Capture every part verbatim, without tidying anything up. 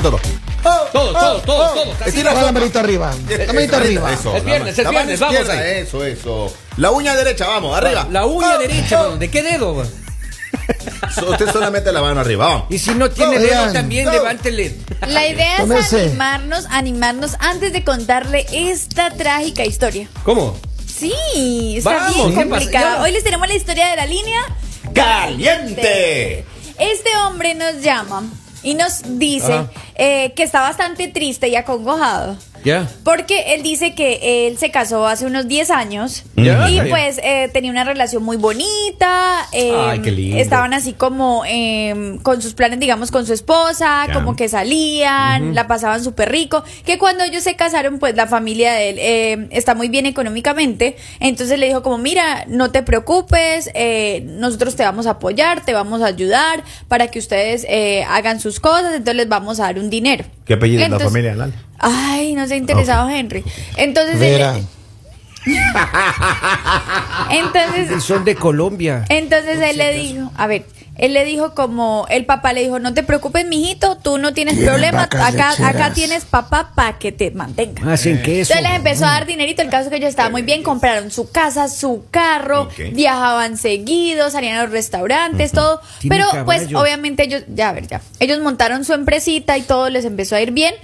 con todo. Oh, todos, oh, todos, todos, oh, todos. Estira la manito arriba. La manito arriba. Eso, el viernes, el viernes, vamos. Eso, eso. La uña derecha, vamos, arriba. La, la uña oh, derecha, oh. ¿De qué dedo? Usted solamente la mano arriba, vamos. Y si no tiene oh, dedo, también oh. levántele. La idea es Tómese. animarnos, animarnos antes de contarle esta trágica historia. ¿Cómo? Sí, está vamos, bien complicado. Hoy les tenemos la historia de la línea caliente. Este hombre nos llama y nos dice uh-huh. eh, que está bastante triste y acongojado. Yeah. Porque él dice que él se casó hace unos diez años yeah, y pues eh, tenía una relación muy bonita. eh, Ay, qué lindo. Estaban así como eh, con sus planes, digamos, con su esposa, yeah. como que salían, uh-huh. la pasaban súper rico. Que cuando ellos se casaron, pues la familia de él eh, está muy bien económicamente. Entonces le dijo como, mira, no te preocupes, eh, nosotros te vamos a apoyar, te vamos a ayudar para que ustedes eh, hagan sus cosas. Entonces les vamos a dar un dinero. ¿Qué apellido es la familia, Lali? Ay, no se ha interesado, okay. Henry. Entonces Vera. Él... Entonces son de Colombia. Entonces él le dijo, a ver, él le dijo como el papá le dijo, no te preocupes, mijito, tú no tienes Bien, problema, acá acá tienes papá para que te mantenga. Así que eso. Entonces les empezó a dar dinerito, el caso es que ellos estaban muy bien, compraron su casa, su carro, okay. viajaban seguidos, salían a los restaurantes, uh-huh. todo, pero caballo? pues obviamente ellos ya a ver, ya. Ellos montaron su empresita y todo les empezó a ir bien.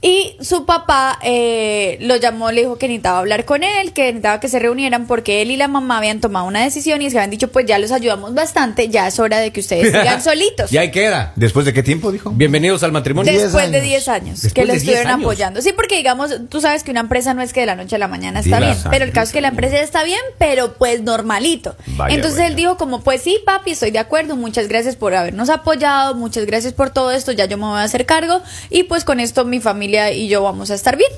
Y su papá eh, lo llamó, le dijo que necesitaba hablar con él, que necesitaba que se reunieran porque él y la mamá habían tomado una decisión y les habían dicho, pues ya los ayudamos bastante, ya es hora de que ustedes sigan solitos. Y ahí queda. ¿Después de qué tiempo, dijo? Bienvenidos al matrimonio. Después de diez años Después que lo estuvieron años. apoyando. Sí, porque digamos, tú sabes que una empresa no es que de la noche a la mañana está sí, bien, pero el caso es que la empresa está bien, pero pues normalito. Vaya, Entonces vaya. él dijo como, pues sí, papi, estoy de acuerdo, muchas gracias por habernos apoyado, muchas gracias por todo esto, ya yo me voy a hacer cargo y pues con esto mi familia y yo vamos a estar bien.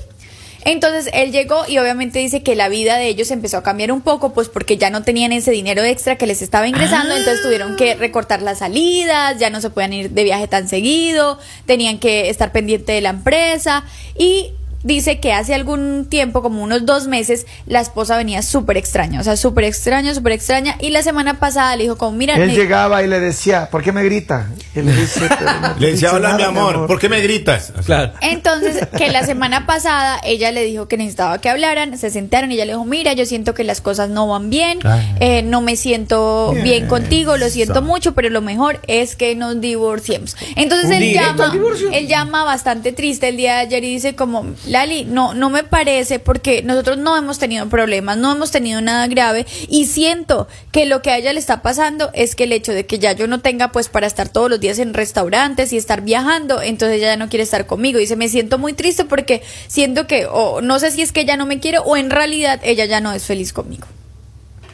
Entonces él llegó y obviamente dice que la vida de ellos empezó a cambiar un poco, pues porque ya no tenían ese dinero extra que les estaba ingresando, ah. entonces tuvieron que recortar las salidas, ya no se podían ir de viaje tan seguido, tenían que estar pendiente de la empresa. Y dice que hace algún tiempo, como unos dos meses, la esposa venía súper extraña, o sea, súper extraña, súper extraña. Y la semana pasada le dijo como, mira... Él llegaba y le decía, ¿por qué me gritas? Él le dice, no le decía, hola, nada, mi, amor, mi amor, ¿por qué me gritas? Claro. Entonces, que la semana pasada ella le dijo que necesitaba que hablaran, se sentaron y ella le dijo, mira, yo siento que las cosas no van bien, eh, no me siento bien, bien contigo, lo siento so. mucho, pero lo mejor es que nos divorciemos. Entonces Un él llama, él llama bastante triste el día de ayer y dice como... Lali, no, no me parece porque nosotros no hemos tenido problemas, no hemos tenido nada grave y siento que lo que a ella le está pasando es que el hecho de que ya yo no tenga pues para estar todos los días en restaurantes y estar viajando, entonces ella ya no quiere estar conmigo. Dice, me siento muy triste porque siento que, o no sé si es que ella no me quiere o en realidad ella ya no es feliz conmigo.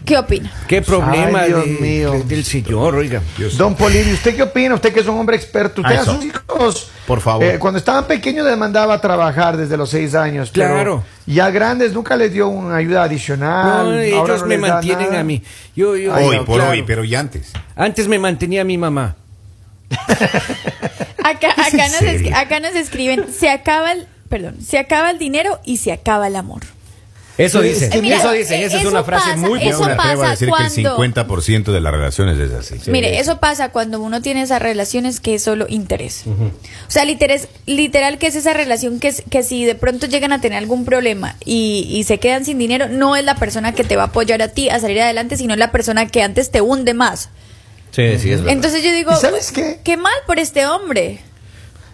¿Qué opina? ¿Qué problema Ay, Dios de, mío. De, del señor? Oiga, Dios Don Polibio, ¿usted qué opina? Usted que es un hombre experto. Usted Ay, a sus hijos, por favor. Eh, cuando estaban pequeños les mandaba trabajar desde los seis años. Claro. Pero ya grandes nunca les dio una ayuda adicional. No, ellos no me mantienen a mí. Yo, yo, Ay, hoy, no, por claro. hoy, pero ¿y antes? Antes me mantenía mi mamá. acá, acá, nos es, acá nos escriben, se acaba el, perdón, se acaba el dinero y se acaba el amor. Eso dicen, eh, mira, eso dicen, esa eso es una frase pasa, muy buena. Me atrevo a decir cuando, que el cincuenta por ciento de las relaciones es así. Sí, mire, eso pasa cuando uno tiene esas relaciones que es solo interés. Uh-huh. O sea, literal, literal que es esa relación que, que si de pronto llegan a tener algún problema y, y se quedan sin dinero, no es la persona que te va a apoyar a ti a salir adelante, sino la persona que antes te hunde más. Sí, sí, es verdad. Entonces yo digo, ¿sabes qué? Qué mal por este hombre.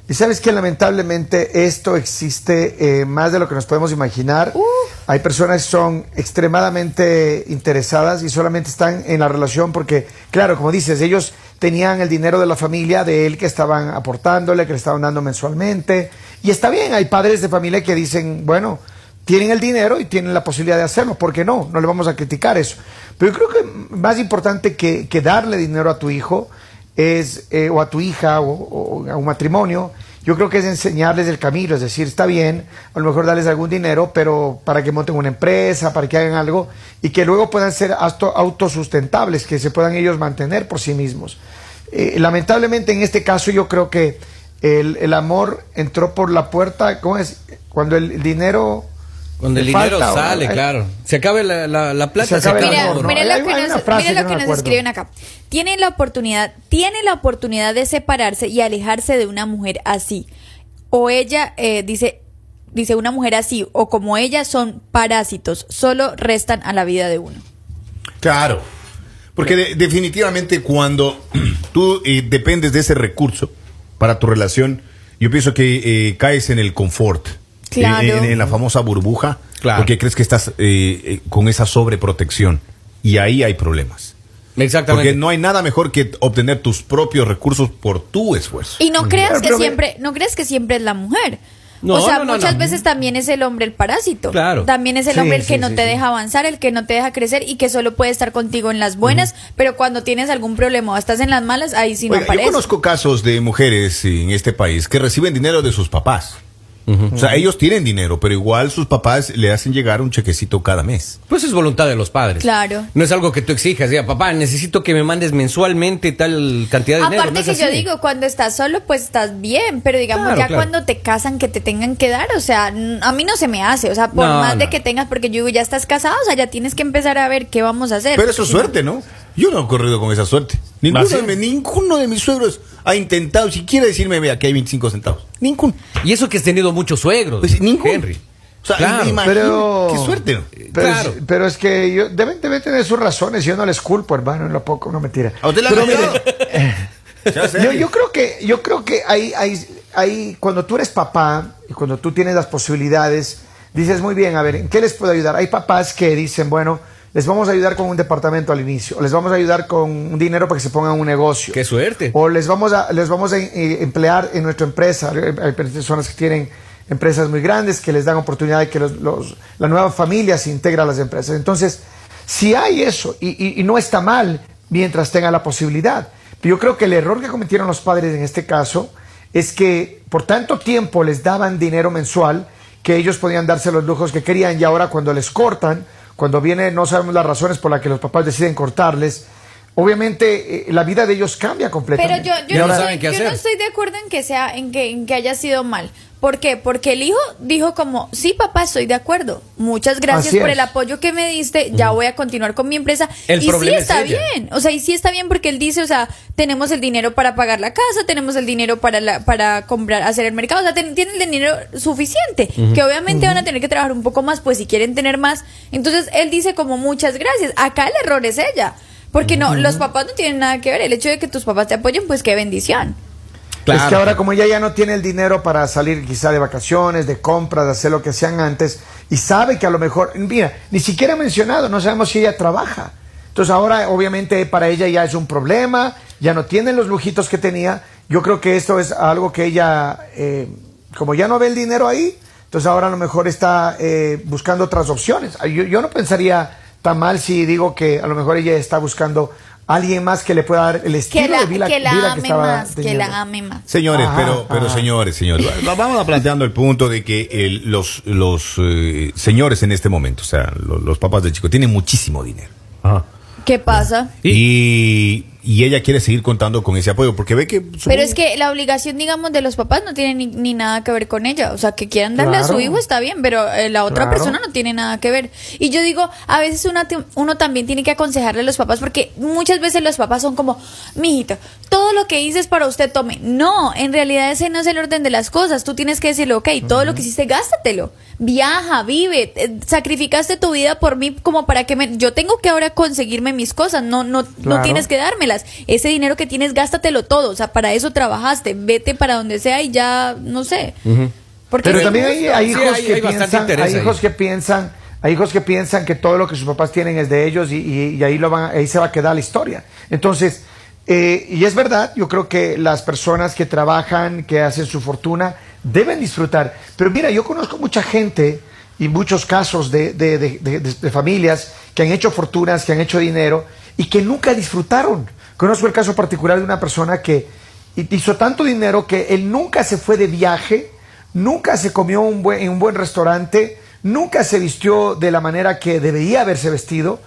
Y sabes que lamentablemente esto existe eh, más de lo que nos podemos imaginar. Uh. Hay personas que son extremadamente interesadas y solamente están en la relación porque, claro, como dices, ellos tenían el dinero de la familia, de él, que estaban aportándole, que le estaban dando mensualmente. Y está bien, hay padres de familia que dicen, bueno, tienen el dinero y tienen la posibilidad de hacerlo, ¿por qué no? No le vamos a criticar eso. Pero yo creo que más importante que, que darle dinero a tu hijo... es eh, o a tu hija o, o a un matrimonio, yo creo que es enseñarles el camino, es decir, está bien, a lo mejor darles algún dinero, pero para que monten una empresa, para que hagan algo y que luego puedan ser autosustentables, que se puedan ellos mantener por sí mismos. Eh, lamentablemente en este caso yo creo que el, el amor entró por la puerta, ¿cómo es? Cuando el dinero... Cuando el dinero falta, sale, hay... claro. Se acabe la, la, la plata, se, se acaba el amor. Mira, mira, ¿no? Lo que nos, mira lo que no nos escriben acá. Tiene la oportunidad, tiene la oportunidad de separarse y alejarse de una mujer así. o ella, eh, dice, dice una mujer así o como ella son parásitos, solo restan a la vida de uno. Claro, porque de, definitivamente cuando tú eh, dependes de ese recurso para tu relación, yo pienso que eh, caes en el confort, claro. eh, en, en la famosa burbuja, claro. Porque crees que estás eh, eh, con esa sobreprotección y ahí hay problemas. Exactamente. Porque no hay nada mejor que obtener tus propios recursos por tu esfuerzo. Y no creas que siempre, no creas que siempre es la mujer. No, o sea, no, no, muchas no. veces también es el hombre el parásito. Claro. También es el sí, hombre el sí, que sí, no sí, te sí. deja avanzar, el que no te deja crecer y que solo puede estar contigo en las buenas, uh-huh. pero cuando tienes algún problema o estás en las malas, ahí sí no Oiga, aparece. Yo conozco casos de mujeres en este país que reciben dinero de sus papás. Uh-huh. O sea, ellos tienen dinero, pero igual sus papás le hacen llegar un chequecito cada mes. Pues es voluntad de los padres. Claro. No es algo que tú exijas, diga, papá, necesito que me mandes mensualmente tal cantidad de dinero. Aparte no que así. Yo digo, cuando estás solo, pues estás bien, pero digamos claro, ya claro. cuando te casan que te tengan que dar, o sea, a mí no se me hace, o sea, por no, más no. de que tengas, porque yo digo, ya estás casado, o sea, ya tienes que empezar a ver qué vamos a hacer. Pero eso es suerte, ¿no? Yo no he corrido con esa suerte. Ninguno de, me, ninguno de mis suegros ha intentado siquiera decirme, vea, que hay veinticinco centavos. Ninguno. Y eso que has tenido muchos suegros. Pues, ninguno. Henry. O sea, claro, pero, qué suerte. Pero, claro. es, pero es que yo, deben, deben tener sus razones. Yo no les culpo, hermano, en lo poco. No, mentira. ¿A usted la pero, mire, yo, yo creo que, yo creo que hay, hay, hay, cuando tú eres papá y cuando tú tienes las posibilidades, dices, muy bien, a ver, ¿en qué les puedo ayudar? Hay papás que dicen, bueno, les vamos a ayudar con un departamento al inicio, o les vamos a ayudar con un dinero para que se pongan un negocio. ¡Qué suerte! O les vamos a, les vamos a eh, emplear en nuestra empresa. Hay personas que tienen empresas muy grandes que les dan oportunidad de que los, los, la nueva familia se integre a las empresas. Entonces, si hay eso, y, y, y no está mal mientras tenga la posibilidad. Yo creo que el error que cometieron los padres en este caso es que por tanto tiempo les daban dinero mensual que ellos podían darse los lujos que querían, y ahora cuando les cortan, cuando viene, no sabemos las razones por las que los papás deciden cortarles. Obviamente, eh, la vida de ellos cambia completamente. Pero yo, yo, no, soy, yo no estoy de acuerdo en que sea, en que, en que haya sido mal. ¿Por qué? Porque el hijo dijo como, sí, papá, estoy de acuerdo. Muchas gracias por el apoyo que me diste. Ya voy a continuar con mi empresa. El y sí está es bien. O sea, y sí está bien porque él dice, o sea, tenemos el dinero para pagar la casa, tenemos el dinero para la, para comprar, hacer el mercado. O sea, ten, tienen el dinero suficiente. Uh-huh. Que obviamente uh-huh. van a tener que trabajar un poco más, pues si quieren tener más. Entonces, él dice como, muchas gracias. Acá el error es ella. Porque no, uh-huh. los papás no tienen nada que ver. El hecho de que tus papás te apoyen, pues qué bendición. Claro. Es que ahora como ella ya no tiene el dinero para salir quizá de vacaciones, de compras, de hacer lo que hacían antes, y sabe que a lo mejor, mira, ni siquiera ha mencionado, no sabemos si ella trabaja. Entonces ahora obviamente para ella ya es un problema, ya no tiene los lujitos que tenía. Yo creo que esto es algo que ella, eh, como ya no ve el dinero ahí, entonces ahora a lo mejor está eh, buscando otras opciones. Yo, yo no pensaría tan mal si digo que a lo mejor ella está buscando alguien más que le pueda dar el estilo que la, de vida que, la vida que, ame estaba más, que la ame más. Señores, ajá, pero, pero ajá. señores, señores, vamos a planteando el punto de que el, los, los eh, señores en este momento, o sea, los, los papás del chico tienen muchísimo dinero. Ajá. ¿Qué pasa? Y, y ella quiere seguir contando con ese apoyo porque ve que su... Pero es que la obligación, digamos, de los papás no tiene ni, ni nada que ver con ella. O sea, que quieran darle claro. a su hijo está bien, pero eh, la otra claro. persona no tiene nada que ver. Y yo digo, a veces una, uno también tiene que aconsejarle a los papás porque muchas veces los papás son como, mijito, todo lo que hice es para usted, tome. No, en realidad ese no es el orden de las cosas. Tú tienes que decirle, ok, todo uh-huh. lo que hiciste, gástatelo. Viaja, vive, eh, sacrificaste tu vida por mí como para que me... Yo tengo que ahora conseguirme mis cosas, no, no, claro. no tienes que dármelas. Ese dinero que tienes, gástatelo todo. O sea, para eso trabajaste. Vete para donde sea y ya, no sé. Uh-huh. Porque pero también hay, hay hijos sí, hay, que hay piensan, hay hijos ahí. que piensan, hay hijos que piensan que todo lo que sus papás tienen es de ellos y, y, y ahí lo van, ahí se va a quedar la historia. Entonces, eh, y es verdad, yo creo que las personas que trabajan, que hacen su fortuna, deben disfrutar. Pero mira, yo conozco mucha gente y muchos casos de, de, de, de, de, de familias que han hecho fortunas, que han hecho dinero y que nunca disfrutaron. Conozco el caso particular de una persona que hizo tanto dinero que él nunca se fue de viaje, nunca se comió un buen, en un buen restaurante, nunca se vistió de la manera que debía haberse vestido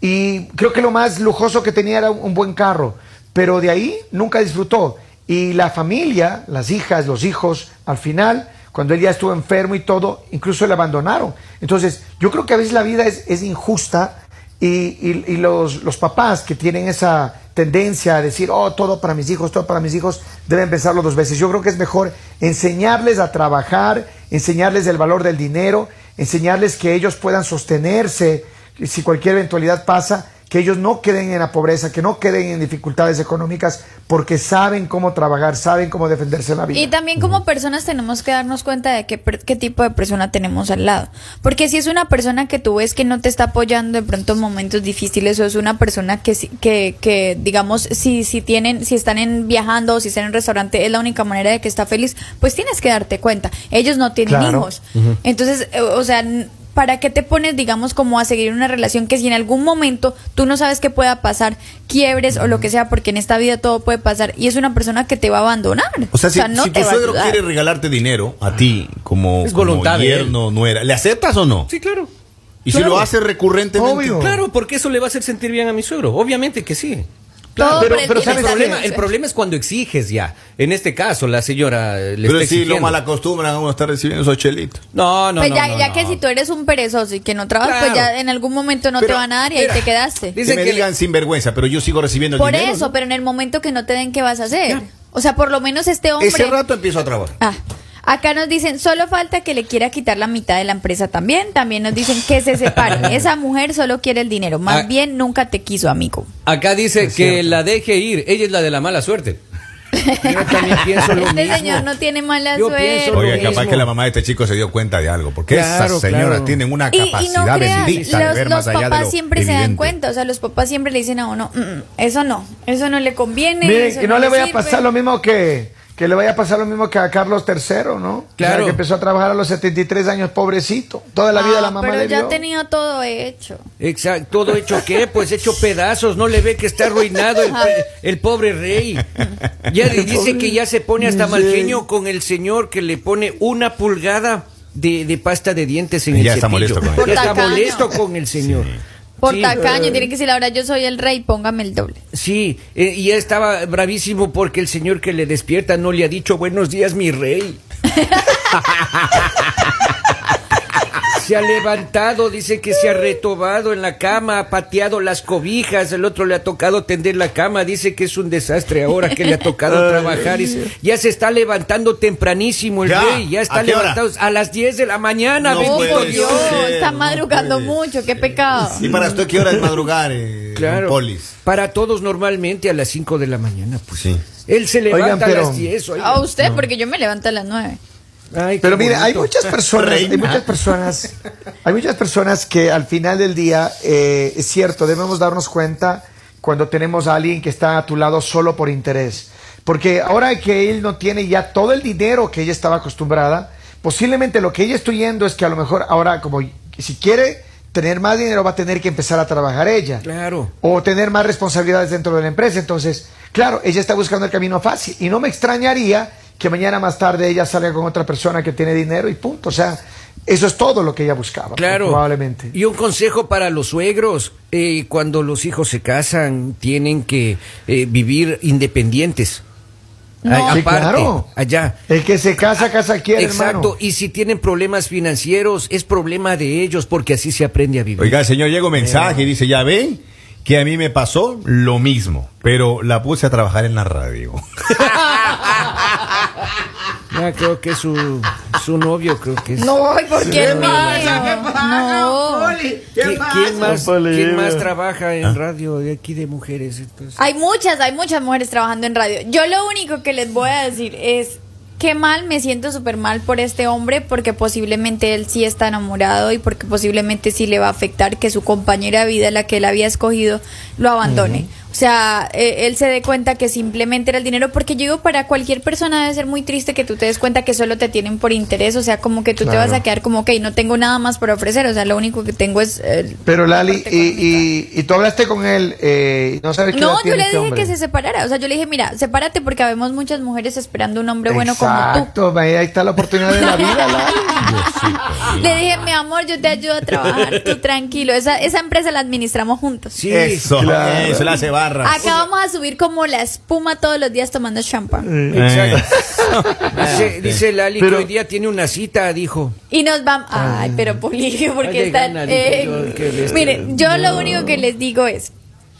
y creo que lo más lujoso que tenía era un buen carro, pero de ahí nunca disfrutó. Y la familia, las hijas, los hijos, al final, cuando él ya estuvo enfermo y todo, incluso le abandonaron. Entonces, yo creo que a veces la vida es, es injusta y, y, y los, los papás que tienen esa... tendencia a decir, oh, todo para mis hijos, todo para mis hijos, deben pensarlo dos veces. Yo creo que es mejor enseñarles a trabajar, enseñarles el valor del dinero, enseñarles que ellos puedan sostenerse, si cualquier eventualidad pasa, que ellos no queden en la pobreza, que no queden en dificultades económicas, porque saben cómo trabajar, saben cómo defenderse en la vida. Y también como personas tenemos que darnos cuenta de qué, qué tipo de persona tenemos al lado, porque si es una persona que tú ves que no te está apoyando de pronto en momentos difíciles, o es una persona que, que, que digamos, si, si tienen, si están en, viajando o si están en un restaurante, es la única manera de que está feliz, pues tienes que darte cuenta, ellos no tienen claro. hijos, uh-huh. entonces, o sea... ¿Para qué te pones, digamos, como a seguir una relación que si en algún momento tú no sabes qué pueda pasar, quiebres o lo que sea, porque en esta vida todo puede pasar y es una persona que te va a abandonar? O sea, si, o sea, no si tu suegro quiere regalarte dinero a ti, como, como yerno, nuera, ¿le aceptas o no? Sí, claro. ¿Y claro. si lo hace recurrentemente? Obvio. Claro, porque eso le va a hacer sentir bien a mi suegro, obviamente que sí. Claro, pero, pero, pero el, problema, el problema es cuando exiges ya. En este caso, la señora le Pero está si lo malacostumbran a uno estar recibiendo esos chelitos. No, no, pues no. Ya, no, ya no. que si tú eres un perezoso y que no trabajas, claro. pues ya en algún momento no pero, te van a dar y mira, ahí te quedaste. Dicen que me que digan le... sinvergüenza, pero yo sigo recibiendo el Por dinero. Por eso, ¿no? Pero en el momento que no te den, ¿qué vas a hacer? Ya. O sea, por lo menos este hombre... Ese rato empiezo a trabajar. Ah. Acá nos dicen, solo falta que le quiera quitar la mitad de la empresa también. También nos dicen que se separen. Esa mujer solo quiere el dinero. Más a- bien, nunca te quiso, amigo. Acá dice es que cierto. La deje ir. Ella es la de la mala suerte. Yo también pienso lo este mismo. Señor no tiene mala Yo suerte. Oye, capaz mismo. Que la mamá de este chico se dio cuenta de algo, porque claro, esas señoras claro. tienen una capacidad y, y no creas, bendita los, de ver los más allá de lo siempre evidente. Se dan cuenta, o sea, los papás siempre le dicen a uno, mm, eso no, eso no le conviene. Miren, eso que no, no le voy sirve. A pasar lo mismo que... Que le vaya a pasar lo mismo que a Carlos tercero, ¿no? Claro. O sea, que empezó a trabajar a los setenta y tres años, pobrecito. Toda la ah, vida la mamá le dio. Pero ya tenía todo hecho. Exacto. ¿Todo hecho qué? Pues hecho pedazos. No le ve que está arruinado el, el pobre rey. Ya le dice que ya se pone hasta mal genio con el señor que le pone una pulgada de, de pasta de dientes en ya el cepillo. Está molesto con él. Ya está molesto con el señor. Sí. Por sí, tacaño, tiene que decir, ahora yo soy el rey, póngame el doble. Sí, eh, y estaba bravísimo porque el señor que le despierta no le ha dicho buenos días, mi rey. Se ha levantado, dice que se ha retobado en la cama, ha pateado las cobijas, el otro le ha tocado tender la cama, dice que es un desastre ahora que le ha tocado trabajar. Y se, ya se está levantando tempranísimo el ya, rey, ya está ¿a levantado hora? A las diez de la mañana, no bendito Dios. Ser, está madrugando no mucho, qué pecado. ¿Y para usted qué hora es madrugar, eh, claro, Polis? Para todos normalmente a las cinco de la mañana, pues sí. Él se levanta oigan, pero, a las diez. Oigan. A usted, no. porque yo me levanto a las nueve. Ay, pero mira, hay muchas personas, hay muchas personas, hay muchas personas que al final del día, eh, es cierto, debemos darnos cuenta cuando tenemos a alguien que está a tu lado solo por interés, porque ahora que él no tiene ya todo el dinero que ella estaba acostumbrada, posiblemente lo que ella está oyendo es que a lo mejor ahora, como si quiere tener más dinero, va a tener que empezar a trabajar ella, claro, o tener más responsabilidades dentro de la empresa, entonces, claro, ella está buscando el camino fácil y no me extrañaría que mañana más tarde ella salga con otra persona que tiene dinero y punto, o sea, eso es todo lo que ella buscaba, claro, probablemente. Y un consejo para los suegros, eh, cuando los hijos se casan tienen que eh, vivir independientes. No. Sí, aparte, claro, allá. El que se casa, casa quiere, exacto, hermano. Y si tienen problemas financieros es problema de ellos, porque así se aprende a vivir. Oiga, señor, llega un mensaje eh. y dice, ya ven que a mí me pasó lo mismo, pero la puse a trabajar en la radio. Ya creo que su su novio creo que es. No, ¿por qué el mío? No. ¿Quién más? ¿Quién más trabaja en radio de aquí de mujeres? Entonces, Hay muchas, hay muchas mujeres trabajando en radio. Yo lo único que les voy a decir es qué mal, me siento súper mal por este hombre, porque posiblemente él sí está enamorado y porque posiblemente sí le va a afectar que su compañera de vida, la que él había escogido, lo abandone. Uh-huh. O sea, eh, él se dé cuenta que simplemente era el dinero, porque yo digo, para cualquier persona debe ser muy triste que tú te des cuenta que solo te tienen por interés, o sea, como que tú claro. te vas a quedar como, ok, no tengo nada más para ofrecer, o sea, lo único que tengo es... Eh, Pero Lali, y, y, y tú hablaste con él, eh, no sabes qué No, yo le dije este que se separara, o sea, yo le dije, mira, sepárate porque habemos muchas mujeres esperando un hombre bueno exacto, como tú. Exacto, ahí está la oportunidad de la vida, Lali. Le dije, mi amor, yo te ayudo a trabajar, tú tranquilo, esa, esa empresa la administramos juntos. Sí, eso, claro. eso la se va. Acá vamos a subir como la espuma todos los días tomando champán. Exacto. Dice, dice Lali pero, que hoy día tiene una cita, dijo. Y nos vamos. Ay, pero Polillo, porque están. Eh, mire, yo no. lo único que les digo es: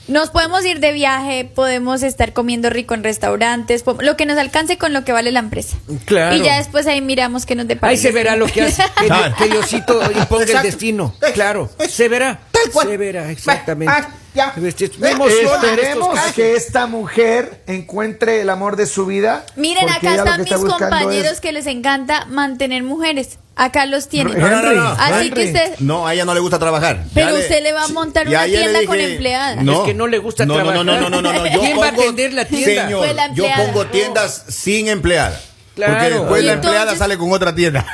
Nos podemos ir de viaje, podemos estar comiendo rico en restaurantes, lo que nos alcance con lo que vale la empresa. Claro. Y ya después ahí miramos qué nos depara. Ahí se verá lo que hace, que, ah. que Diosito imponga el destino. Claro, se verá. Tal cual. Se verá, exactamente. Ah, ya. Me emociona. Esperemos que esta mujer encuentre el amor de su vida. Miren, acá están mis compañeros es... que les encanta mantener mujeres. Acá los tienen. No, no, no, no. Así Henry. Que usted. No, a ella no le gusta trabajar. Pero le... usted le va a montar sí, una tienda dije, con empleadas. No, es que no le gusta no, trabajar. No, no, no, no, no, no. Yo ¿quién pongo, va a atender la tienda? Señor, pues la yo pongo tiendas oh. sin empleada. Claro. Porque después la entonces... empleada sale con otra tienda.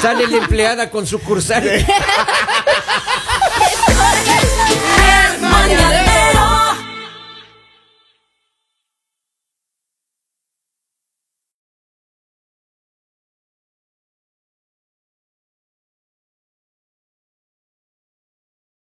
Sale la empleada con sucursal.